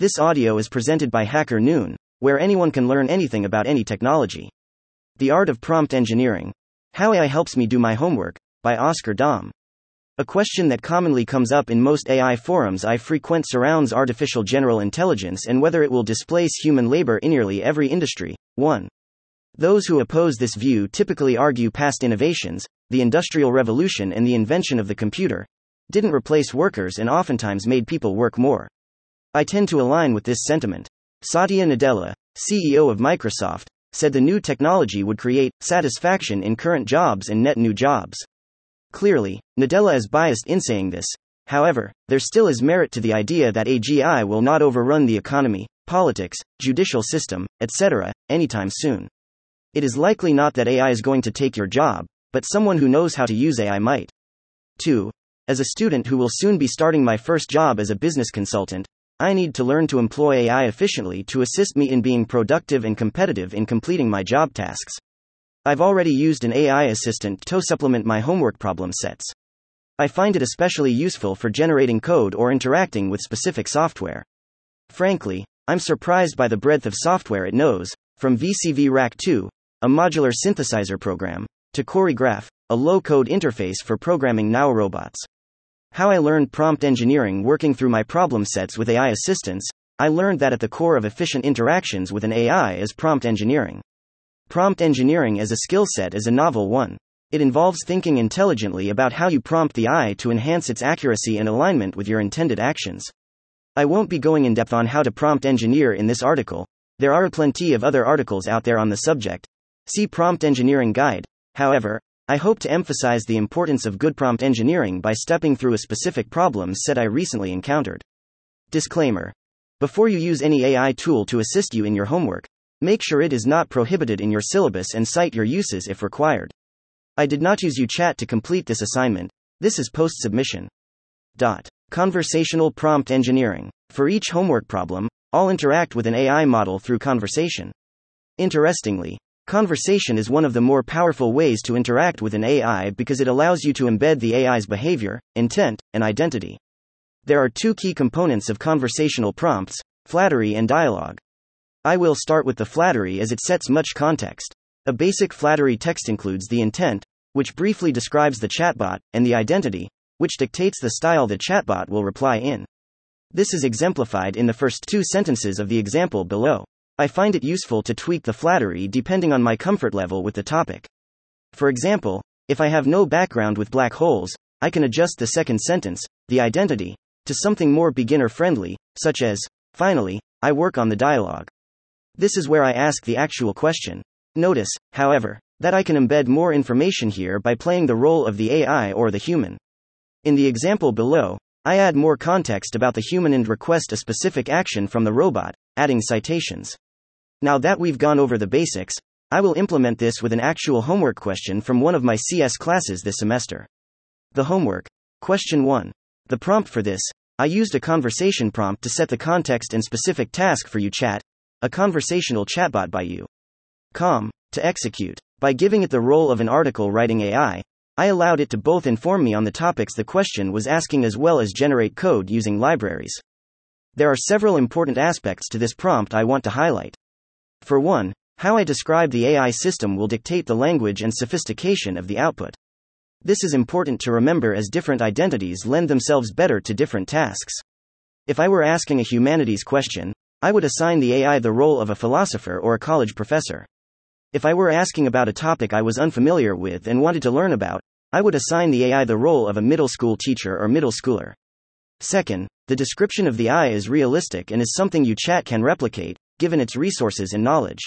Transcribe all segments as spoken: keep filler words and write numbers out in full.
This audio is presented by Hacker Noon, where anyone can learn anything about any technology. The Art of Prompt Engineering. How A I Helps Me Do My Homework, by Oscar Dahm. A question that commonly comes up in most A I forums I frequent surrounds artificial general intelligence and whether it will displace human labor in nearly every industry. one. Those who oppose this view typically argue past innovations, the Industrial Revolution and the invention of the computer, didn't replace workers and oftentimes made people work more. I tend to align with this sentiment. Satya Nadella, C E O of Microsoft, said the new technology would create satisfaction in current jobs and net new jobs. Clearly, Nadella is biased in saying this. However, there still is merit to the idea that A G I will not overrun the economy, politics, judicial system, et cetera, anytime soon. It is likely not that A I is going to take your job, but someone who knows how to use A I might. two. As a student who will soon be starting my first job as a business consultant, I need to learn to employ A I efficiently to assist me in being productive and competitive in completing my job tasks. I've already used an A I assistant to supplement my homework problem sets. I find it especially useful for generating code or interacting with specific software. Frankly, I'm surprised by the breadth of software it knows, from V C V Rack two, a modular synthesizer program, to Choregraphe, a low-code interface for programming N A O robots. How I learned prompt engineering working through my problem sets with A I assistance. I learned that at the core of efficient interactions with an A I is prompt engineering. Prompt engineering as a skill set is a novel one. It involves thinking intelligently about how you prompt the A I to enhance its accuracy and alignment with your intended actions. I won't be going in depth on how to prompt engineer in this article. There are plenty of other articles out there on the subject. See Prompt Engineering Guide. However, I hope to emphasize the importance of good prompt engineering by stepping through a specific problem set I recently encountered. Disclaimer. Before you use any A I tool to assist you in your homework, make sure it is not prohibited in your syllabus and cite your uses if required. I did not use YouChat to complete this assignment. This is post-submission. Dot. Conversational prompt engineering. For each homework problem, I'll interact with an A I model through conversation. Interestingly, conversation is one of the more powerful ways to interact with an A I because it allows you to embed the A I's behavior, intent, and identity. There are two key components of conversational prompts: flattery and dialogue. I will start with the flattery as it sets much context. A basic flattery text includes the intent, which briefly describes the chatbot, and the identity, which dictates the style the chatbot will reply in. This is exemplified in the first two sentences of the example below. I find it useful to tweak the flattery depending on my comfort level with the topic. For example, if I have no background with black holes, I can adjust the second sentence, the identity, to something more beginner-friendly, such as, "Finally, I work on the dialogue." This is where I ask the actual question. Notice, however, that I can embed more information here by playing the role of the A I or the human. In the example below, I add more context about the human and request a specific action from the robot, adding citations. Now that we've gone over the basics, I will implement this with an actual homework question from one of my C S classes this semester. The homework. Question one. The prompt for this. I used a conversation prompt to set the context and specific task for YouChat, a conversational chatbot by you dot com, to execute. By giving it the role of an article writing A I, I allowed it to both inform me on the topics the question was asking as well as generate code using libraries. There are several important aspects to this prompt I want to highlight. For one, how I describe the A I system will dictate the language and sophistication of the output. This is important to remember as different identities lend themselves better to different tasks. If I were asking a humanities question, I would assign the A I the role of a philosopher or a college professor. If I were asking about a topic I was unfamiliar with and wanted to learn about, I would assign the A I the role of a middle school teacher or middle schooler. Second, the description of the A I is realistic and is something YouChat can replicate, given its resources and knowledge.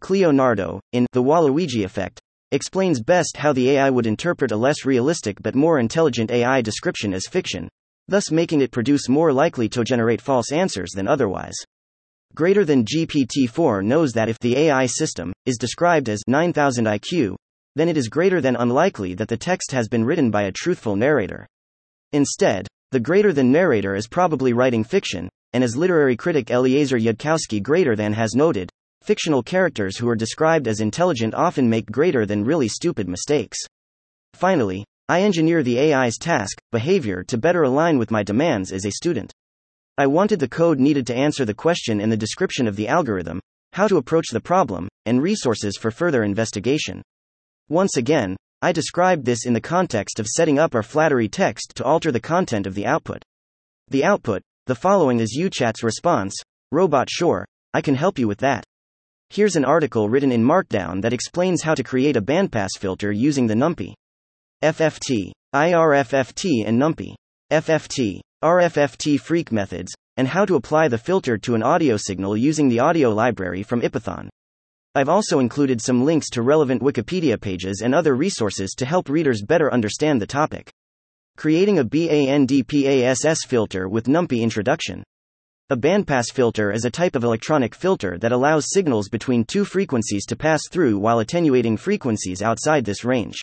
Cleo Nardo, in The Waluigi Effect, explains best how the A I would interpret a less realistic but more intelligent A I description as fiction, thus making it produce more likely to generate false answers than otherwise. Greater than G P T four knows that if the A I system is described as nine thousand I Q, then it is greater than unlikely that the text has been written by a truthful narrator. Instead, the greater than narrator is probably writing fiction, and as literary critic Eliezer Yudkowsky greater than has noted, fictional characters who are described as intelligent often make greater than really stupid mistakes. Finally, I engineer the A I's task, behavior to better align with my demands as a student. I wanted the code needed to answer the question in the description of the algorithm, how to approach the problem, and resources for further investigation. Once again, I described this in the context of setting up our flattery text to alter the content of the output. The output, the following is YouChat's response, "Robot sure, I can help you with that. Here's an article written in Markdown that explains how to create a bandpass filter using the NumPy. F F T, I R F F T and NumPy. F F T, R F F T freak methods, and how to apply the filter to an audio signal using the audio library from IPython. I've also included some links to relevant Wikipedia pages and other resources to help readers better understand the topic. Creating a bandpass filter with NumPy introduction. A bandpass filter is a type of electronic filter that allows signals between two frequencies to pass through while attenuating frequencies outside this range.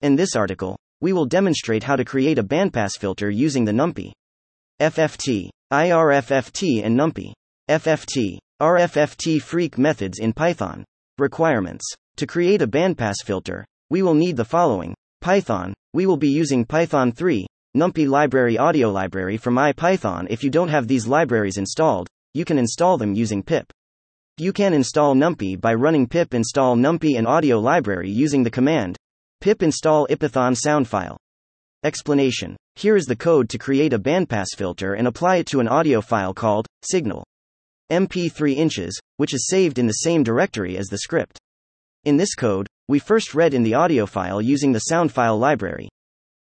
In this article, we will demonstrate how to create a bandpass filter using the NumPy. F F T, I R F F T and NumPy. F F T, R F F T freak methods in Python. Requirements. To create a bandpass filter, we will need the following. Python, we will be using Python three, NumPy library audio library from IPython. If you don't have these libraries installed, you can install them using pip. You can install NumPy by running pip install NumPy and audio library using the command pip install IPython sound file. Explanation. Here is the code to create a bandpass filter and apply it to an audio file called signal M P three inches, which is saved in the same directory as the script. In this code, we first read in the audio file using the sound file library.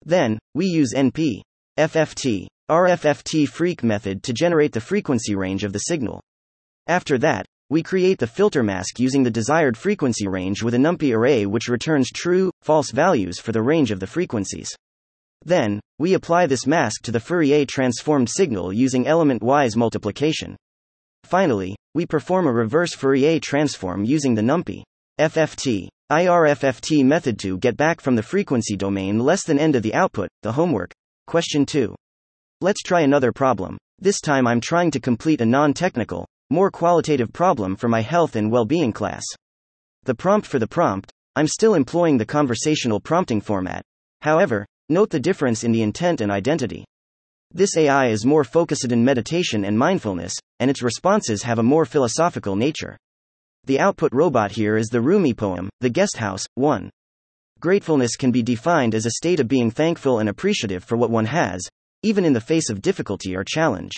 Then, we use N P, F F T, R F F T freak method to generate the frequency range of the signal. After that, we create the filter mask using the desired frequency range with a NumPy array which returns true, false values for the range of the frequencies. Then, we apply this mask to the Fourier transformed signal using element-wise multiplication. Finally, we perform a reverse Fourier transform using the NumPy, F F T, I R F F T method to get back from the frequency domain less than end of the output, the homework. Question two. Let's try another problem. This time I'm trying to complete a non-technical, more qualitative problem for my health and well-being class. The prompt for the prompt, I'm still employing the conversational prompting format. However, note the difference in the intent and identity. This A I is more focused in meditation and mindfulness, and its responses have a more philosophical nature. The output robot here is the Rumi poem, The Guest House, one. Gratefulness can be defined as a state of being thankful and appreciative for what one has, even in the face of difficulty or challenge.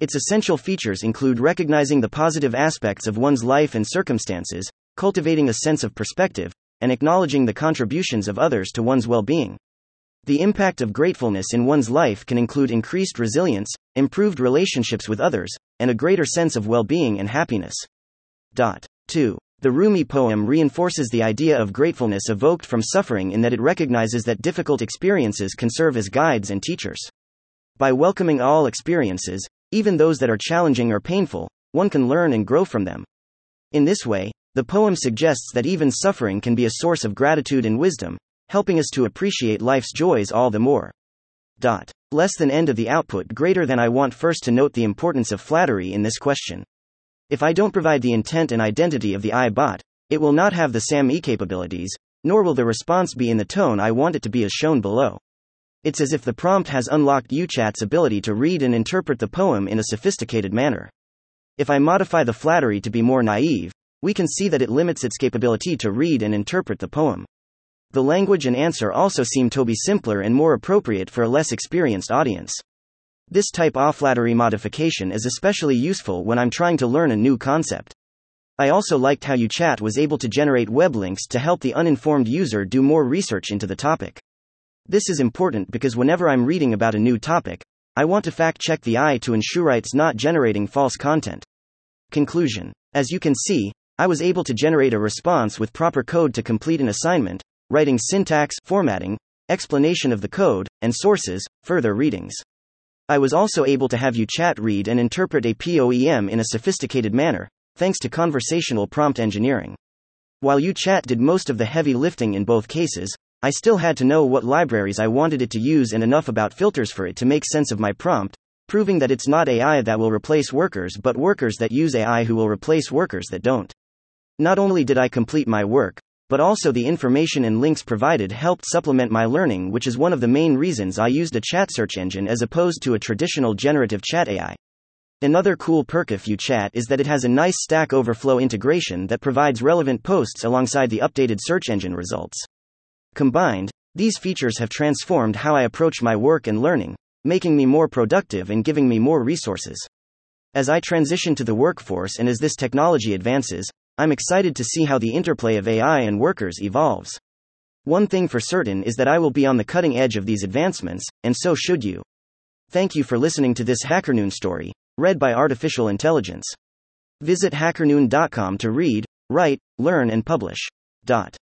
Its essential features include recognizing the positive aspects of one's life and circumstances, cultivating a sense of perspective, and acknowledging the contributions of others to one's well-being. The impact of gratefulness in one's life can include increased resilience, improved relationships with others, and a greater sense of well-being and happiness. two. The Rumi poem reinforces the idea of gratefulness evoked from suffering in that it recognizes that difficult experiences can serve as guides and teachers. By welcoming all experiences, even those that are challenging or painful, one can learn and grow from them. In this way, the poem suggests that even suffering can be a source of gratitude and wisdom, helping us to appreciate life's joys all the more. Less than end of the output greater than I want first to note the importance of flattery in this question. If I don't provide the intent and identity of the iBot, it will not have the S A M E capabilities, nor will the response be in the tone I want it to be as shown below. It's as if the prompt has unlocked YouChat's ability to read and interpret the poem in a sophisticated manner. If I modify the flattery to be more naive, we can see that it limits its capability to read and interpret the poem. The language and answer also seem to be simpler and more appropriate for a less experienced audience. This type of flattery modification is especially useful when I'm trying to learn a new concept. I also liked how YouChat was able to generate web links to help the uninformed user do more research into the topic. This is important because whenever I'm reading about a new topic, I want to fact-check the A I to ensure it's not generating false content. Conclusion. As you can see, I was able to generate a response with proper code to complete an assignment, writing syntax, formatting, explanation of the code, and sources, further readings. I was also able to have YouChat read and interpret a poem in a sophisticated manner, thanks to conversational prompt engineering. While YouChat did most of the heavy lifting in both cases, I still had to know what libraries I wanted it to use and enough about filters for it to make sense of my prompt, proving that it's not A I that will replace workers but workers that use A I who will replace workers that don't. Not only did I complete my work, but also the information and links provided helped supplement my learning, which is one of the main reasons I used a chat search engine as opposed to a traditional generative chat A I. Another cool perk of YouChat is that it has a nice Stack Overflow integration that provides relevant posts alongside the updated search engine results. Combined, these features have transformed how I approach my work and learning, making me more productive and giving me more resources. As I transition to the workforce and as this technology advances, I'm excited to see how the interplay of A I and workers evolves. One thing for certain is that I will be on the cutting edge of these advancements, and so should you. Thank you for listening to this Hacker Noon story, read by Artificial Intelligence. Visit hacker noon dot com to read, write, learn and publish. Dot.